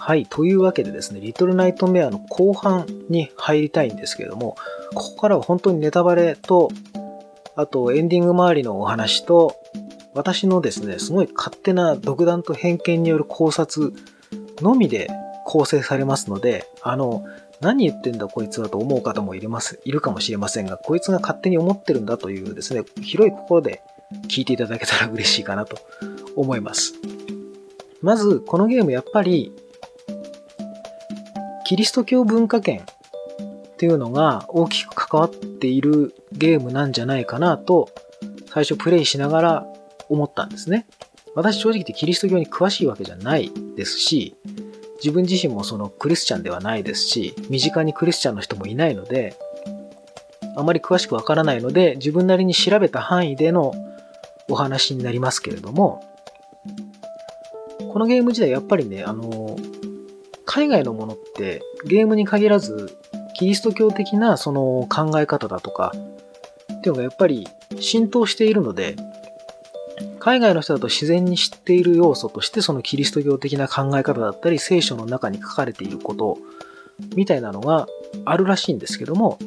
はい、というわけでですね、リトルナイトメアの後半に入りたいんですけれども、ここからは本当にネタバレと、あとエンディング周りのお話と、私のですね、すごい勝手な独断と偏見による考察のみで構成されますので、何言ってんだこいつだと思う方もいるかもしれませんが、こいつが勝手に思ってるんだというですね、広い心で聞いていただけたら嬉しいかなと思います。まず、このゲームやっぱり、キリスト教文化圏っていうのが大きく関わっているゲームなんじゃないかなと、最初プレイしながら思ったんですね。私正直言ってキリスト教に詳しいわけじゃないですし、自分自身もそのクリスチャンではないですし、身近にクリスチャンの人もいないので、あまり詳しくわからないので、自分なりに調べた範囲でのお話になりますけれども、このゲーム自体やっぱりね、海外のものってゲームに限らず、キリスト教的なその考え方だとか、っていうのがやっぱり浸透しているので、海外の人だと自然に知っている要素としてそのキリスト教的な考え方だったり聖書の中に書かれていることみたいなのがあるらしいんですけども、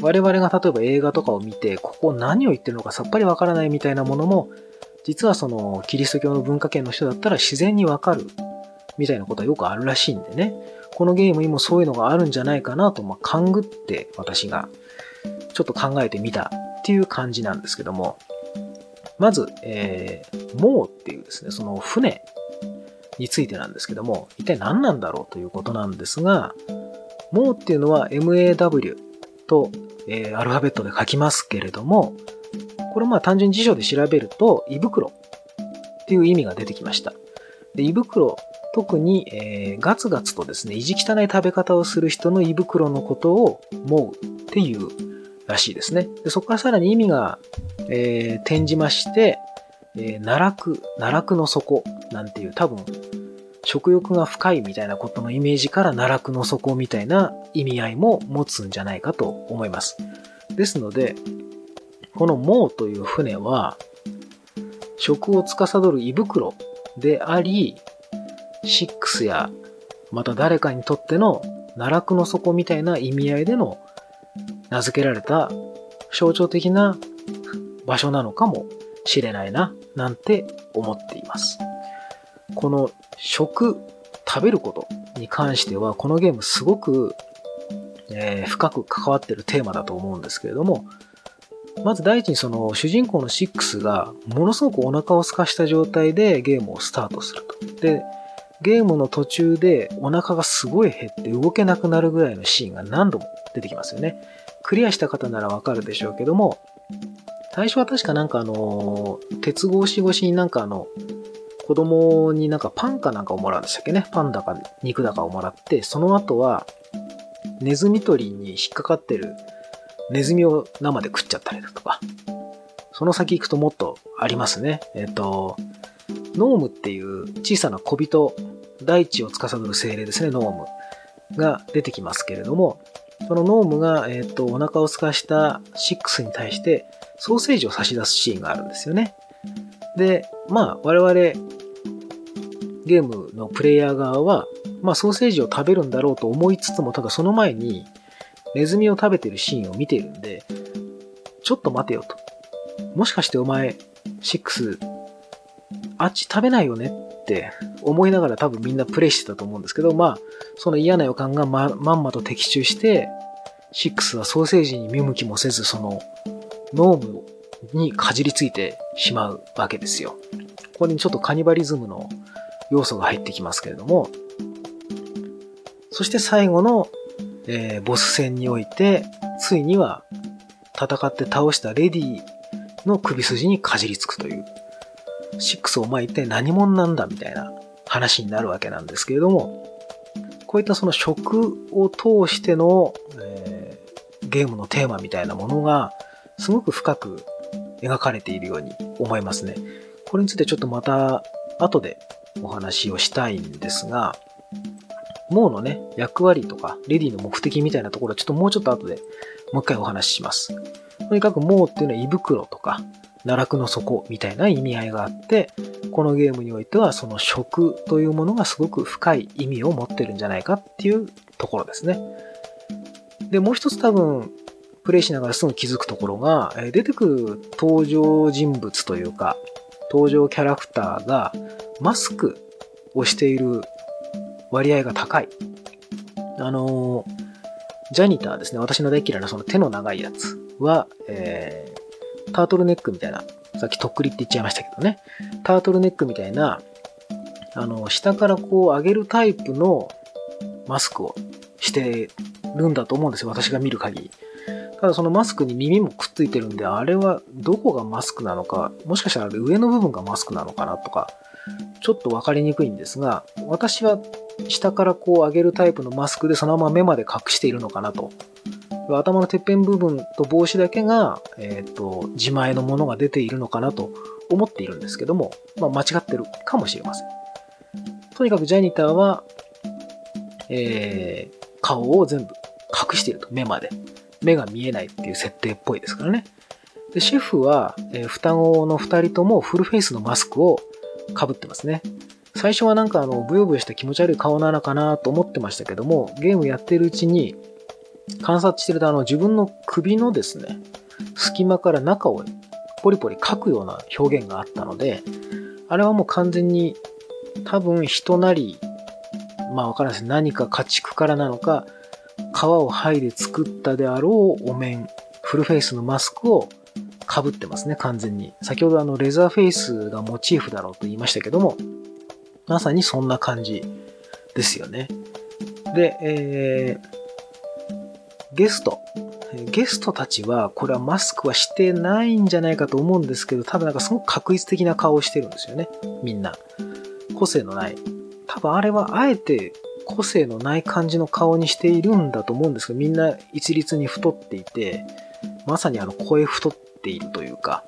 我々が例えば映画とかを見てここ何を言ってるのかさっぱりわからないみたいなものも実はそのキリスト教の文化圏の人だったら自然にわかるみたいなことはよくあるらしいんでね、このゲームにもそういうのがあるんじゃないかなと勘ぐって私がちょっと考えてみたっていう感じなんですけども、まず、モーっていうですね、その船についてなんですけども、一体何なんだろうということなんですが、モーっていうのは MAW と、アルファベットで書きますけれども、これ単純に辞書で調べると、胃袋っていう意味が出てきました。で、胃袋、特に、ガツガツとですね、意地汚い食べ方をする人の胃袋のことをモーっていうらしいですね。で、そこからさらに意味が転じまして、奈落の底なんていう多分食欲が深いみたいなことのイメージから奈落の底みたいな意味合いも持つんじゃないかと思います。ですので、このモーという船は食を司る胃袋であり、シックスやまた誰かにとっての奈落の底みたいな意味合いでの名付けられた象徴的な場所なのかもしれないな、なんて思っています。この食べることに関しては、このゲームすごく、深く関わってるテーマだと思うんですけれども、まず第一にその主人公のシックスがものすごくお腹を空かした状態でゲームをスタートすると。で、ゲームの途中でお腹がすごい減って動けなくなるぐらいのシーンが何度も出てきますよね。クリアした方ならわかるでしょうけども、最初は確か鉄格子越しに子供にパンかをもらうんでしたっけね。パンだか肉だかをもらって、その後は、ネズミ捕りに引っかかってるネズミを生で食っちゃったりだとか、その先行くともっとありますね。ノームっていう小さな小人、大地を司る精霊ですね、ノームが出てきますけれども、そのノームが、お腹を空かしたシックスに対して、ソーセージを差し出すシーンがあるんですよね。で、我々、ゲームのプレイヤー側は、ソーセージを食べるんだろうと思いつつも、ただその前に、ネズミを食べてるシーンを見ているんで、ちょっと待てよと。もしかしてお前、シックス、あっち食べないよねって思いながら多分みんなプレイしてたと思うんですけど、その嫌な予感がまんまと的中して、シックスはソーセージに見向きもせず、ノームにかじりついてしまうわけですよ。ここにちょっとカニバリズムの要素が入ってきますけれども、そして最後の、ボス戦において、ついには戦って倒したレディの首筋にかじりつくという、シックスお前一体何者なんだみたいな話になるわけなんですけれども、こういったその食を通しての、ゲームのテーマみたいなものが、すごく深く描かれているように思いますね。これについてちょっとまた後でお話をしたいんですが、モーのね、役割とかレディの目的みたいなところはもうちょっと後でもう一回お話しします。とにかくモーっていうのは胃袋とか奈落の底みたいな意味合いがあって、このゲームにおいてはその食というものがすごく深い意味を持ってるんじゃないかっていうところですね。で、もう一つ多分、プレイしながらすぐ気づくところが、出てくる登場人物というか、登場キャラクターがマスクをしている割合が高い。ジャニターですね。私の大嫌いなその手の長いやつは、タートルネックみたいな、さっきとっくりって言っちゃいましたけどね。タートルネックみたいな、下からこう上げるタイプのマスクをしてるんだと思うんですよ。私が見る限り。ただそのマスクに耳もくっついてるんで、あれはどこがマスクなのか、もしかしたら上の部分がマスクなのかなとか、ちょっとわかりにくいんですが、私は下からこう上げるタイプのマスクでそのまま目まで隠しているのかなと。頭のてっぺん部分と帽子だけが、自前のものが出ているのかなと思っているんですけども、まあ、間違ってるかもしれません。とにかくジャニターは、顔を全部隠していると。目まで。目が見えないっていう設定っぽいですからね。で、シェフは、双子の2人ともフルフェイスのマスクを被ってますね。最初はなんかブヨブヨした気持ち悪い顔なのかなと思ってましたけども、ゲームやってるうちに観察してると自分の首のですね、隙間から中をポリポリ描くような表現があったので、あれはもう完全に多分人なり、まあわからないです。何か家畜からなのか、皮を剥いで作ったであろうお面、フルフェイスのマスクを被ってますね、完全に。先ほどレザーフェイスがモチーフだろうと言いましたけども、まさにそんな感じですよね。で、ゲストたちは、これはマスクはしてないんじゃないかと思うんですけど、ただなんかすごく確率的な顔をしてるんですよね。みんな。個性のない。多分あれはあえて個性のない感じの顔にしているんだと思うんですけど、みんな一律に太っていて、まさに声太っているというか、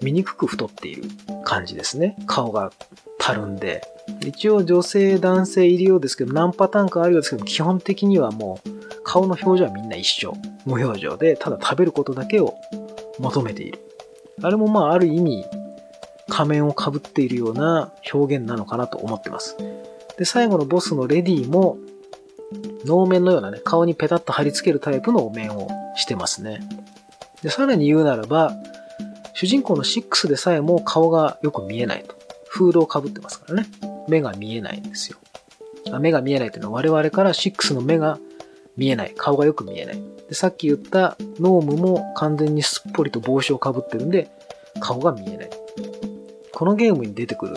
醜く太っている感じですね。顔がたるんで。一応女性、男性いるようですけど、何パターンかあるようですけど、基本的にはもう、顔の表情はみんな一緒。無表情で、ただ食べることだけを求めている。あれもまあ、ある意味、仮面を被っているような表現なのかなと思ってます。で、最後のボスのレディも、能面のようなね、顔にペタッと貼り付けるタイプのお面をしてますね。で、さらに言うならば、主人公のシックスでさえも顔がよく見えないと。フードを被ってますからね。目が見えないんですよ。目が見えないというのは我々からシックスの目が見えない。顔がよく見えない。で、さっき言ったノームも完全にすっぽりと帽子を被ってるんで、顔が見えない。このゲームに出てくる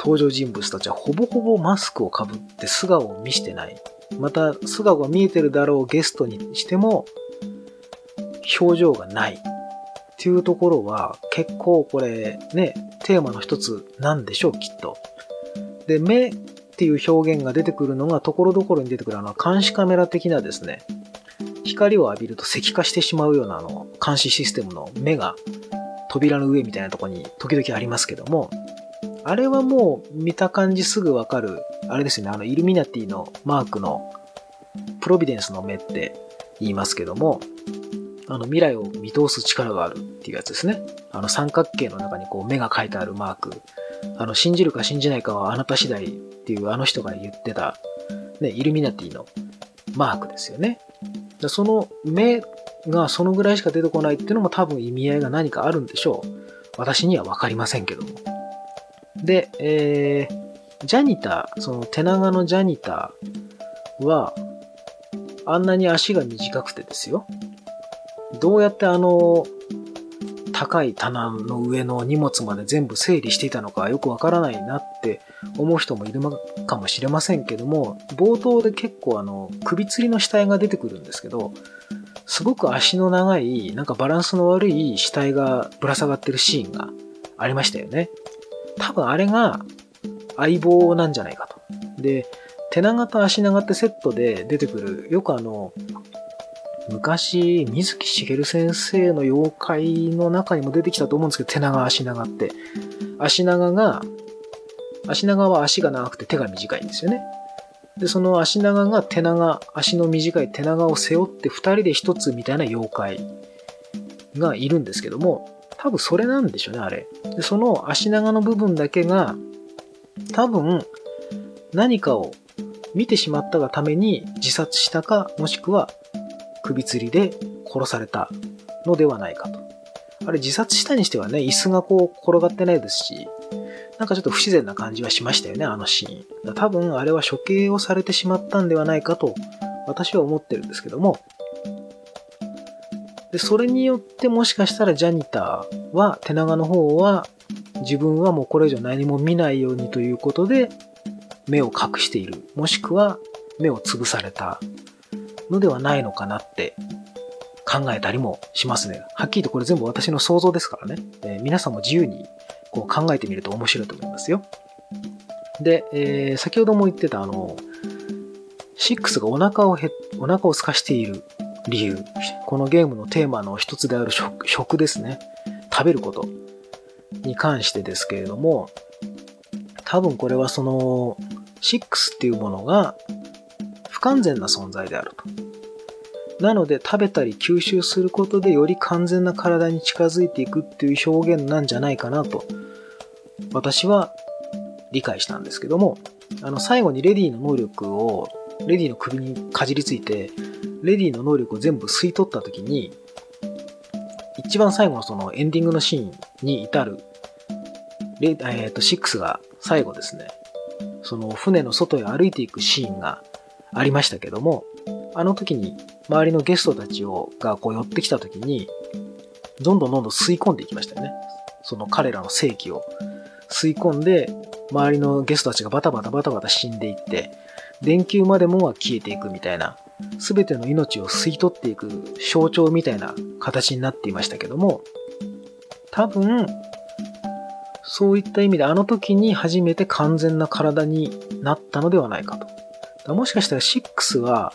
登場人物たちはほぼほぼマスクを被って素顔を見せてない。また素顔が見えてるだろうゲストにしても、表情がない。っていうところは結構これね、テーマの一つなんでしょう、きっと。で、目っていう表現が出てくるのが所々に出てくる監視カメラ的なですね、光を浴びると石化してしまうような監視システムの目が扉の上みたいなところに時々ありますけども、あれはもう見た感じすぐわかる、あれですよね、イルミナティのマークのプロビデンスの目って言いますけども、未来を見通す力があるっていうやつですね。三角形の中にこう目が描いてあるマーク。信じるか信じないかはあなた次第っていう人が言ってた、ね、イルミナティのマークですよね。その目がそのぐらいしか出てこないっていうのも多分意味合いが何かあるんでしょう。私にはわかりませんけども。で、ジャニター、その手長のジャニターは、あんなに足が短くてですよ。どうやって高い棚の上の荷物まで全部整理していたのかよくわからないなって思う人もいるかもしれませんけども、冒頭で結構首吊りの死体が出てくるんですけど、すごく足の長い、なんかバランスの悪い死体がぶら下がってるシーンがありましたよね。多分あれが相棒なんじゃないかと。で、手長と足長ってセットで出てくる、よく昔、水木しげる先生の妖怪の中にも出てきたと思うんですけど、手長、足長って。足長は足が長くて手が短いんですよね。で、その足長が手長、足の短い手長を背負って二人で一つみたいな妖怪がいるんですけども、多分それなんでしょうね、あれ。で、その足長の部分だけが、多分何かを見てしまったがために自殺したか、もしくは首吊りで殺されたのではないかと。あれ自殺したにしてはね、椅子がこう転がってないですし、なんかちょっと不自然な感じはしましたよね、あのシーン。だから多分あれは処刑をされてしまったんではないかと私は思ってるんですけども、でそれによってもしかしたらジャニターは、手長の方は自分はもうこれ以上何も見ないようにということで目を隠している、もしくは目を潰されたのではないのかなって考えたりもしますね。はっきりとこれ全部私の想像ですからね、皆さんも自由にこう考えてみると面白いと思いますよ。で、先ほども言ってたシックスがお腹を空かしている理由、このゲームのテーマの一つである 食ですね、食べることに関してですけれども、多分これはそのシックスっていうものが不完全な存在であると。なので食べたり吸収することでより完全な体に近づいていくっていう表現なんじゃないかなと私は理解したんですけども、最後にレディの能力を、レディの首にかじりついてレディの能力を全部吸い取った時に、一番最後のそのエンディングのシーンに至るシックスが最後ですね、その船の外へ歩いていくシーンがありましたけども、あの時に周りのゲストたちがこう寄ってきた時にどんどん吸い込んでいきましたよね。その彼らの生気を吸い込んで、周りのゲストたちがバタバタ死んでいって、電球までもは消えていくみたいな、全ての命を吸い取っていく象徴みたいな形になっていましたけども、多分そういった意味であの時に初めて完全な体になったのではないかと。もしかしたらシックスは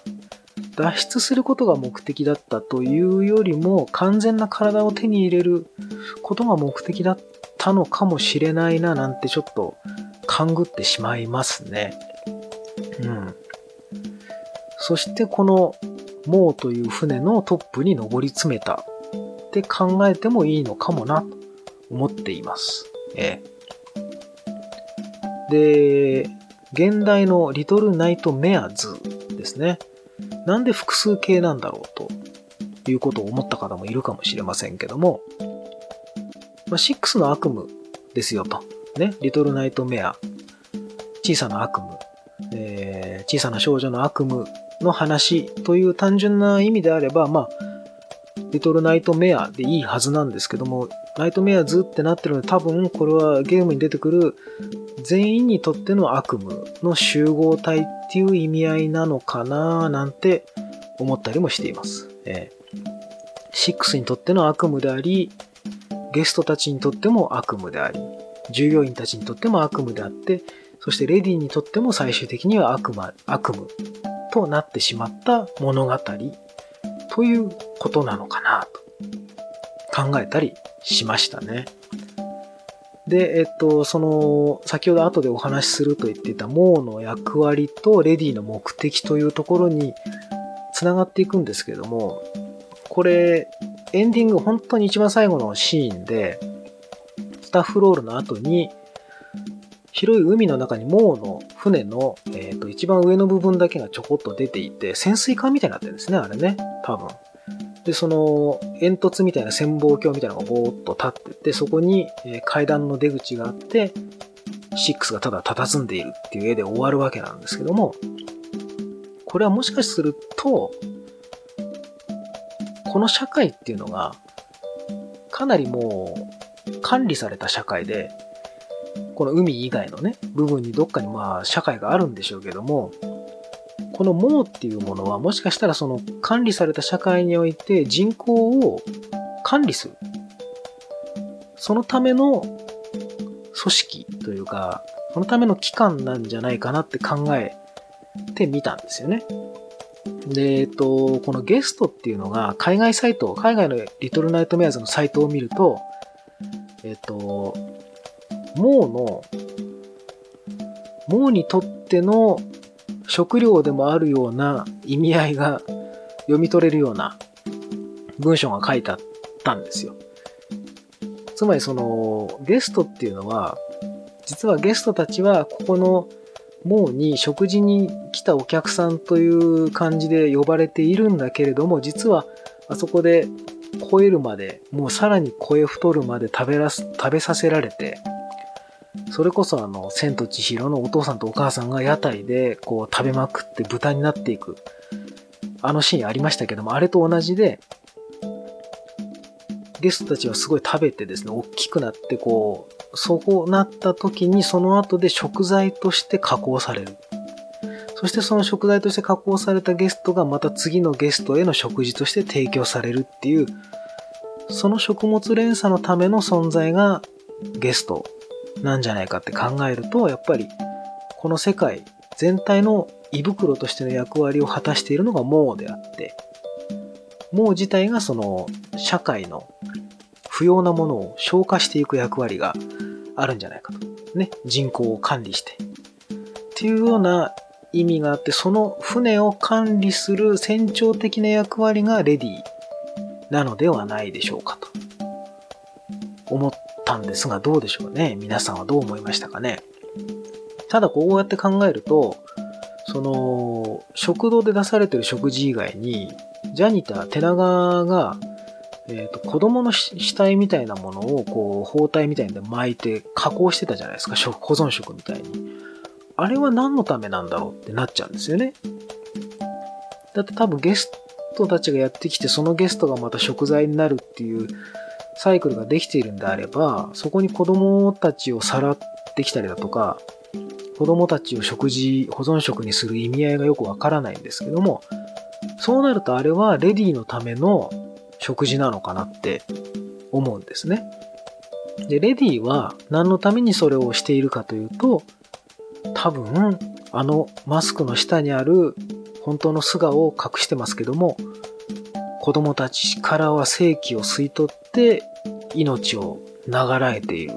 脱出することが目的だったというよりも、完全な体を手に入れることが目的だったのかもしれないな、なんてちょっと勘ぐってしまいますね。うん。そしてこのモーという船のトップに上り詰めたって考えてもいいのかもなと思っています。で、現代のリトルナイトメアズですね。なんで複数形なんだろうということを思った方もいるかもしれませんけども、6の悪夢ですよと。ね。リトルナイトメア。小さな悪夢。小さな少女の悪夢の話という単純な意味であれば、リトルナイトメアでいいはずなんですけども、ナイトメアズってなってるので、多分これはゲームに出てくる全員にとっての悪夢の集合体っていう意味合いなのかななんて思ったりもしています。シックスにとっての悪夢であり、ゲストたちにとっても悪夢であり、従業員たちにとっても悪夢であって、そしてレディにとっても最終的には悪夢となってしまった物語ということなのかなと考えたりしましたね。で、先ほど後でお話しすると言っていたモーの役割とレディの目的というところにつながっていくんですけれども、これエンディング、本当に一番最後のシーンで、スタッフロールの後に広い海の中にモーの船の、一番上の部分だけがちょこっと出ていて、潜水艦みたいになってるんですね、あれね、多分。で、その煙突みたいな潜望鏡みたいなのがぼーっと立ってて、そこに階段の出口があって、シックスがただ佇んでいるっていう絵で終わるわけなんですけども、これはもしかするとこの社会っていうのがかなりもう管理された社会で、この海以外のね部分にどっかに社会があるんでしょうけども、このモーっていうものはもしかしたらその管理された社会において人口を管理する、そのための組織というか、そのための機関なんじゃないかなって考えてみたんですよね。で、このゲストっていうのが海外のリトルナイトメアーズのサイトを見ると、モーにとっての食料でもあるような意味合いが読み取れるような文章が書いてあったんですよ。つまりそのゲストっていうのは、実はゲストたちはここのもうに食事に来たお客さんという感じで呼ばれているんだけれども、実はあそこで超えるまで、もうさらに超え太るまで食べさせられて、それこそ千と千尋のお父さんとお母さんが屋台でこう食べまくって豚になっていくあのシーンありましたけども、あれと同じでゲストたちはすごい食べてですね、大きくなってこうそうなった時に、その後で食材として加工される。そしてその食材として加工されたゲストがまた次のゲストへの食事として提供されるっていう、その食物連鎖のための存在がゲストなんじゃないかって考えると、やっぱりこの世界全体の胃袋としての役割を果たしているのが脳であって、脳自体がその社会の不要なものを消化していく役割があるんじゃないかと。ね。人口を管理して。っていうような意味があって、その船を管理する船長的な役割がレディーなのではないでしょうかと思ったんですが、どうでしょうね。皆さんはどう思いましたかね。ただこうやって考えると、その食堂で出されてる食事以外に、ジャニター寺川が子供の死体みたいなものをこう包帯みたいなので巻いて加工してたじゃないですか。保存食みたいに。あれは何のためなんだろうってなっちゃうんですよね。だって多分ゲストたちがやってきて、そのゲストがまた食材になるっていうサイクルができているんであれば、そこに子供たちをさらってきたりだとか、子供たちを保存食にする意味合いがよくわからないんですけども、そうなるとあれはレディーのための食事なのかなって思うんですね。で、レディは何のためにそれをしているかというと、多分あのマスクの下にある本当の素顔を隠してますけども、子供たちからは生気を吸い取って命を長らえている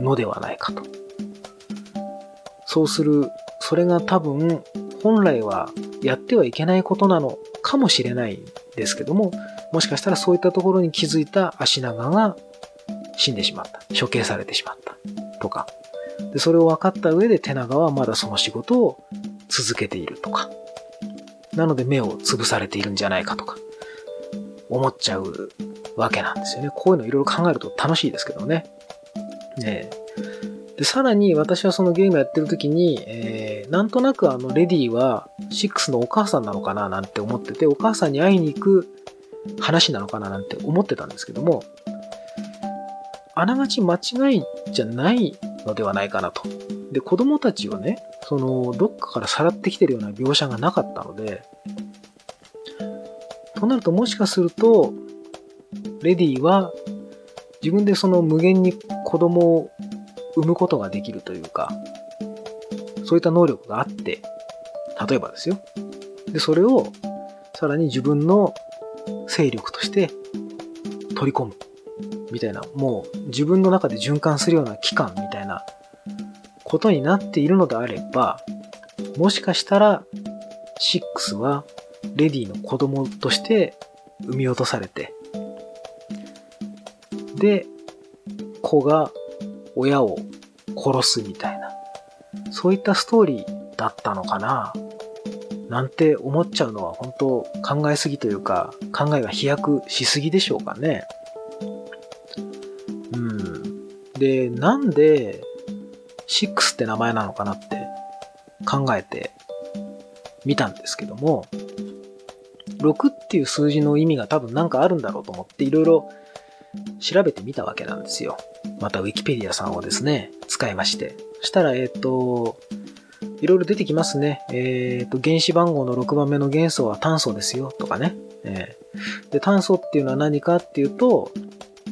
のではないかと。それが多分本来はやってはいけないことなのかもしれないんですけども、もしかしたらそういったところに気づいた足長が死んでしまった。処刑されてしまった。とか。で、それを分かった上で手長はまだその仕事を続けているとか。なので目を潰されているんじゃないかとか。思っちゃうわけなんですよね。こういうのいろいろ考えると楽しいですけどね。で、さらに私はそのゲームやってる時に、なんとなくレディはシックスのお母さんなのかななんて思ってて、お母さんに会いに行く話なのかななんて思ってたんですけども、あながち間違いじゃないのではないかなと。で、子供たちをね、どっかからさらってきてるような描写がなかったので、となるともしかすると、レディは自分で無限に子供を産むことができるというか、そういった能力があって、例えばですよ。で、それをさらに自分の勢力として取り込むみたいな、もう自分の中で循環するような期間みたいなことになっているのであれば、もしかしたらシックスはレディの子供として産み落とされて、で子が親を殺すみたいな、そういったストーリーだったのかななんて思っちゃうのは、本当考えすぎというか、考えが飛躍しすぎでしょうかね。で、なんでシックスって名前なのかなって考えてみたんですけども、6っていう数字の意味が多分なんかあるんだろうと思っていろいろ調べてみたわけなんですよ。またウィキペディアさんをですね、使いまして。そしたら、いろいろ出てきますね。原子番号の6番目の元素は炭素ですよ、とかね。で、炭素っていうのは何かっていうと、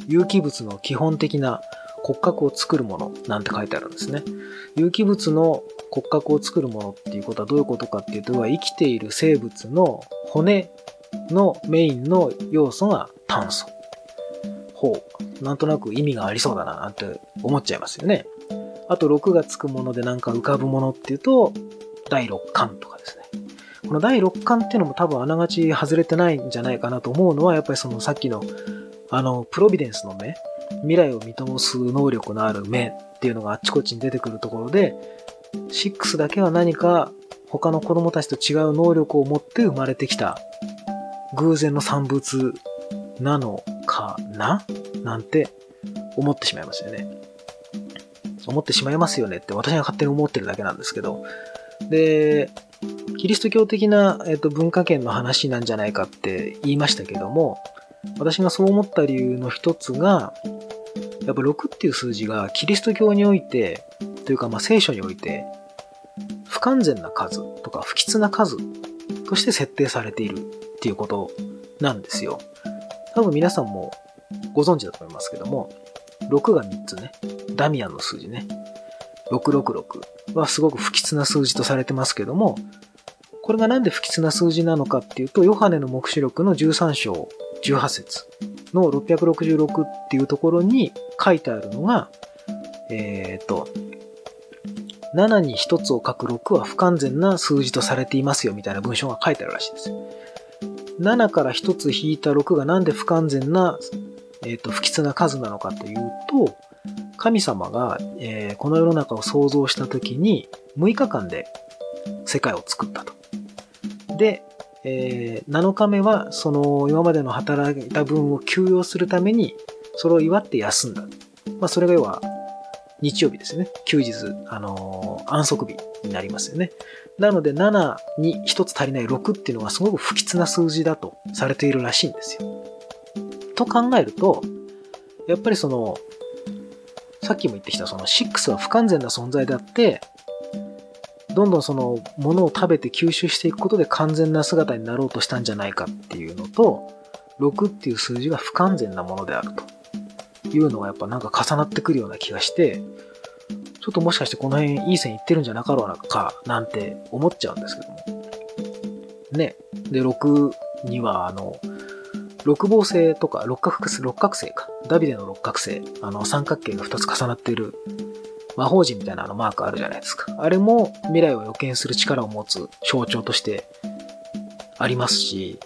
有機物の基本的な骨格を作るものなんて書いてあるんですね。有機物の骨格を作るものっていうことはどういうことかっていうと、生きている生物の骨のメインの要素が炭素。なんとなく意味がありそうだななんて思っちゃいますよね。あと6がつくものでなんか浮かぶものっていうと、第6巻とかですね。この第6巻っていうのも多分あながち外れてないんじゃないかなと思うのは、やっぱりさっきのプロビデンスの目未来を見通す能力のある目っていうのがあっちこっちに出てくるところで、シックスだけは何か他の子供たちと違う能力を持って生まれてきた偶然の産物なのかななんて思ってしまいますよね。思ってしまいますよねって私が勝手に思ってるだけなんですけど。で、キリスト教的な、文化圏の話なんじゃないかって言いましたけども、私がそう思った理由の一つが、やっぱ6っていう数字がキリスト教において、というかまあ聖書において、不完全な数とか不吉な数として設定されているっていうことなんですよ。多分皆さんもご存知だと思いますけども、6が3つね、ダミアンの数字ね、666はすごく不吉な数字とされてますけども、これがなんで不吉な数字なのかっていうと、ヨハネの黙示録の13章18節の666っていうところに書いてあるのが、7に1つを書く6は不完全な数字とされていますよみたいな文章が書いてあるらしいです。7から1つ引いた6がなんで不完全な、不吉な数なのかというと、神様が、この世の中を創造した時に6日間で世界を作ったと。で、7日目はその今までの働いた分を休養するためにそれを祝って休んだ。まあそれが要は日曜日ですよね。休日、安息日になりますよね。なので7に1つ足りない6っていうのがすごく不吉な数字だとされているらしいんですよ。と考えると、やっぱりその、さっきも言ってきたその6は不完全な存在であって、どんどんそのものを食べて吸収していくことで完全な姿になろうとしたんじゃないかっていうのと、6っていう数字が不完全なものであるというのがやっぱなんか重なってくるような気がして、ちょっともしかしてこの辺いい線いってるんじゃなかろうかなんて思っちゃうんですけども。ね。で、6には六芒星とか六角星か。ダビデの六角星。三角形が2つ重なっている魔法陣みたいなマークあるじゃないですか。あれも未来を予見する力を持つ象徴としてありますし、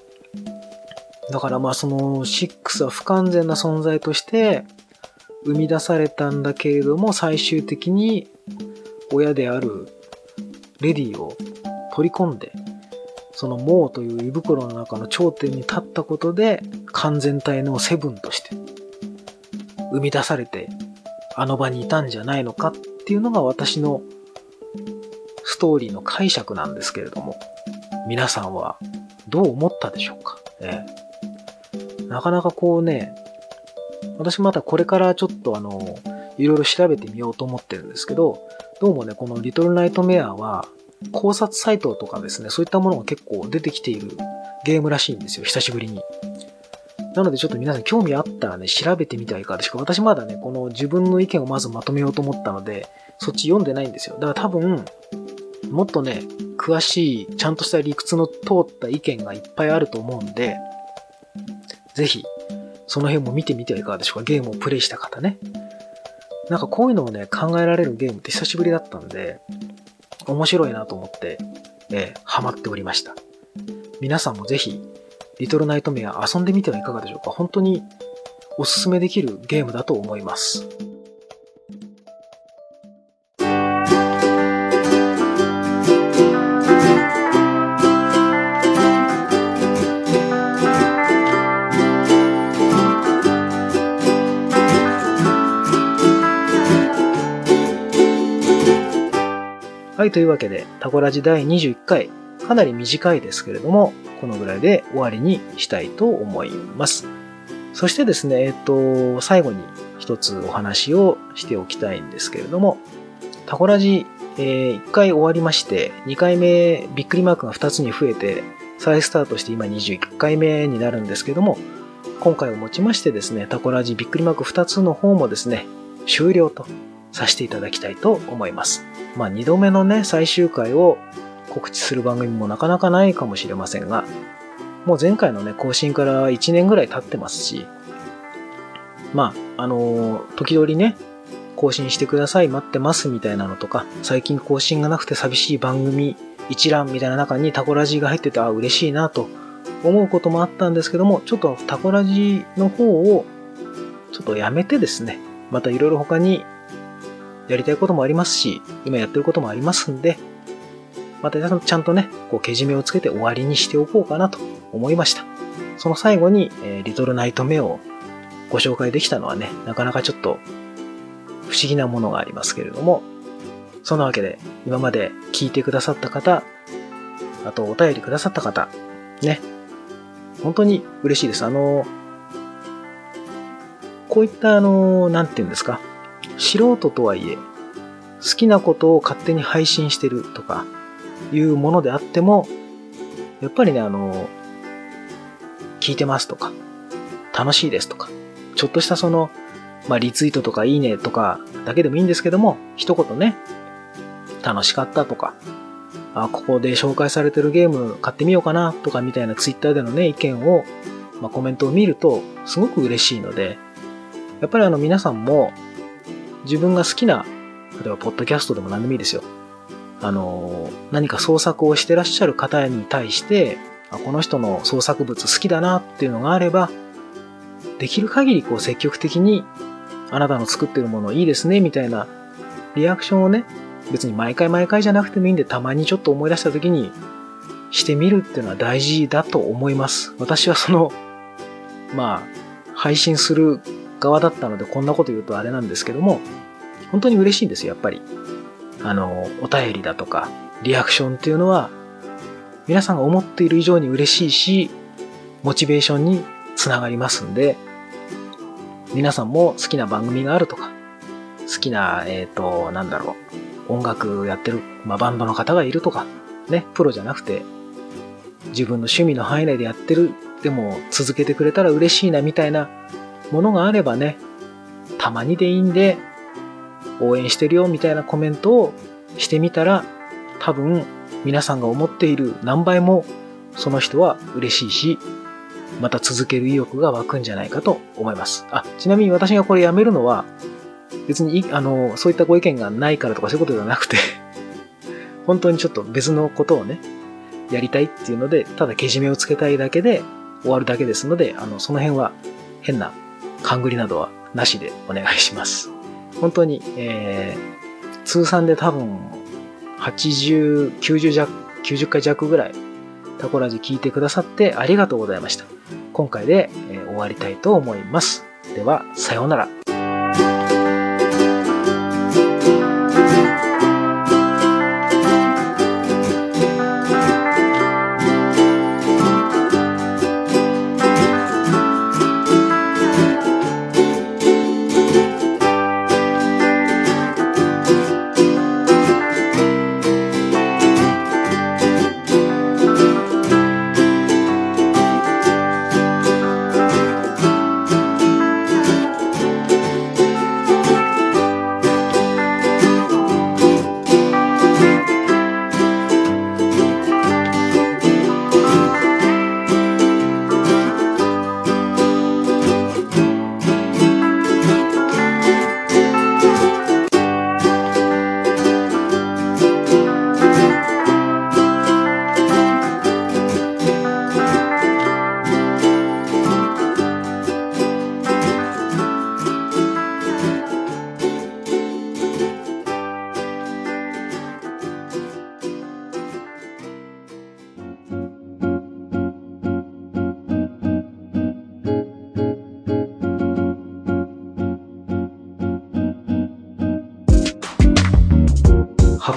だからまあその6は不完全な存在として生み出されたんだけれども、最終的に親であるレディを取り込んで、そのモーという胃袋の中の頂点に立ったことで完全体のセブンとして生み出されてあの場にいたんじゃないのかっていうのが私のストーリーの解釈なんですけれども、皆さんはどう思ったでしょうかね。なかなかこうね、私またこれからちょっといろいろ調べてみようと思ってるんですけど、どうもね、このリトルナイトメアは考察サイトとかですね、そういったものが結構出てきているゲームらしいんですよ、久しぶりに。なのでちょっと皆さん興味あったらね、調べてみてはいかがでしょうか。私まだね、この自分の意見をまずまとめようと思ったので、そっち読んでないんですよ。だから多分、もっとね、詳しい、ちゃんとした理屈の通った意見がいっぱいあると思うんで、ぜひ、その辺も見てみてはいかがでしょうか。ゲームをプレイした方ね。なんかこういうのをね、考えられるゲームって久しぶりだったんで、面白いなと思って、ハマっておりました。皆さんもぜひ、リトルナイトメア遊んでみてはいかがでしょうか。本当におすすめできるゲームだと思います。はい、というわけでタコラジ第21回、かなり短いですけれども、このぐらいで終わりにしたいと思います。そしてですね、最後に一つお話をしておきたいんですけれども、タコラジ、1回終わりまして、2回目びっくりマークが2つに増えて、再スタートして今21回目になるんですけども、今回をもちましてですね、タコラジびっくりマーク2つの方もですね、終了とさせていただきたいと思います。まあ2度目のね、最終回を告知する番組もなかなかないかもしれませんが、もう前回のね、更新から1年ぐらい経ってますし、まあ、時々ね、更新してください、待ってますみたいなのとか、最近更新がなくて寂しい番組一覧みたいな中にタコラジが入ってて、あ、嬉しいなと思うこともあったんですけども、ちょっとタコラジの方をちょっとやめてですね、またいろいろ他にやりたいこともありますし、今やってることもありますんで、またちゃんとね、こうけじめをつけて終わりにしておこうかなと思いました。その最後に、リトルナイトメアをご紹介できたのはね、なかなかちょっと不思議なものがありますけれども、そんなわけで、今まで聞いてくださった方、あとお便りくださった方、ね、本当に嬉しいです。こういったなんていうんですか、素人とはいえ、好きなことを勝手に配信してるとかいうものであっても、やっぱりね、聞いてますとか、楽しいですとか、ちょっとしたまあ、リツイートとかいいねとかだけでもいいんですけども、一言ね、楽しかったとか、あ、ここで紹介されてるゲーム買ってみようかなとかみたいなツイッターでのね、意見を、まあ、コメントを見るとすごく嬉しいので、やっぱり皆さんも自分が好きな、例えばポッドキャストでも何でもいいですよ。何か創作をしてらっしゃる方に対して、あ、この人の創作物好きだなっていうのがあれば、できる限りこう積極的にあなたの作ってるものいいですねみたいなリアクションをね、別に毎回じゃなくてもいいんで、たまにちょっと思い出した時にしてみるっていうのは大事だと思います。私はまあ、配信する側だったのでこんなこと言うとあれなんですけども、本当に嬉しいんですよ、やっぱり。お便りだとかリアクションっていうのは皆さんが思っている以上に嬉しいし、モチベーションにつながりますんで、皆さんも好きな番組があるとか、好きな、音楽やってる、まあ、バンドの方がいるとか、ね、プロじゃなくて、自分の趣味の範囲内でやってる、でも続けてくれたら嬉しいなみたいなものがあればね、たまにでいいんで、応援してるよみたいなコメントをしてみたら、多分皆さんが思っている何倍もその人は嬉しいし、また続ける意欲が湧くんじゃないかと思います。あ、ちなみに私がこれやめるのは、別に、そういったご意見がないからとかそういうことではなくて、本当にちょっと別のことをね、やりたいっていうので、ただけじめをつけたいだけで終わるだけですので、その辺は変な勘繰りなどはなしでお願いします。本当に、通算で多分、90回弱ぐらい、タコラジ聞いてくださってありがとうございました。今回で終わりたいと思います。では、さようなら。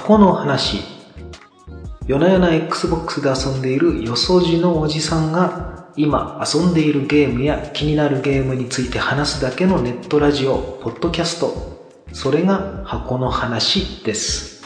この話、夜な夜な XBOX で遊んでいるよそじのおじさんが今遊んでいるゲームや気になるゲームについて話すだけのネットラジオ、ポッドキャスト、それが箱の話です。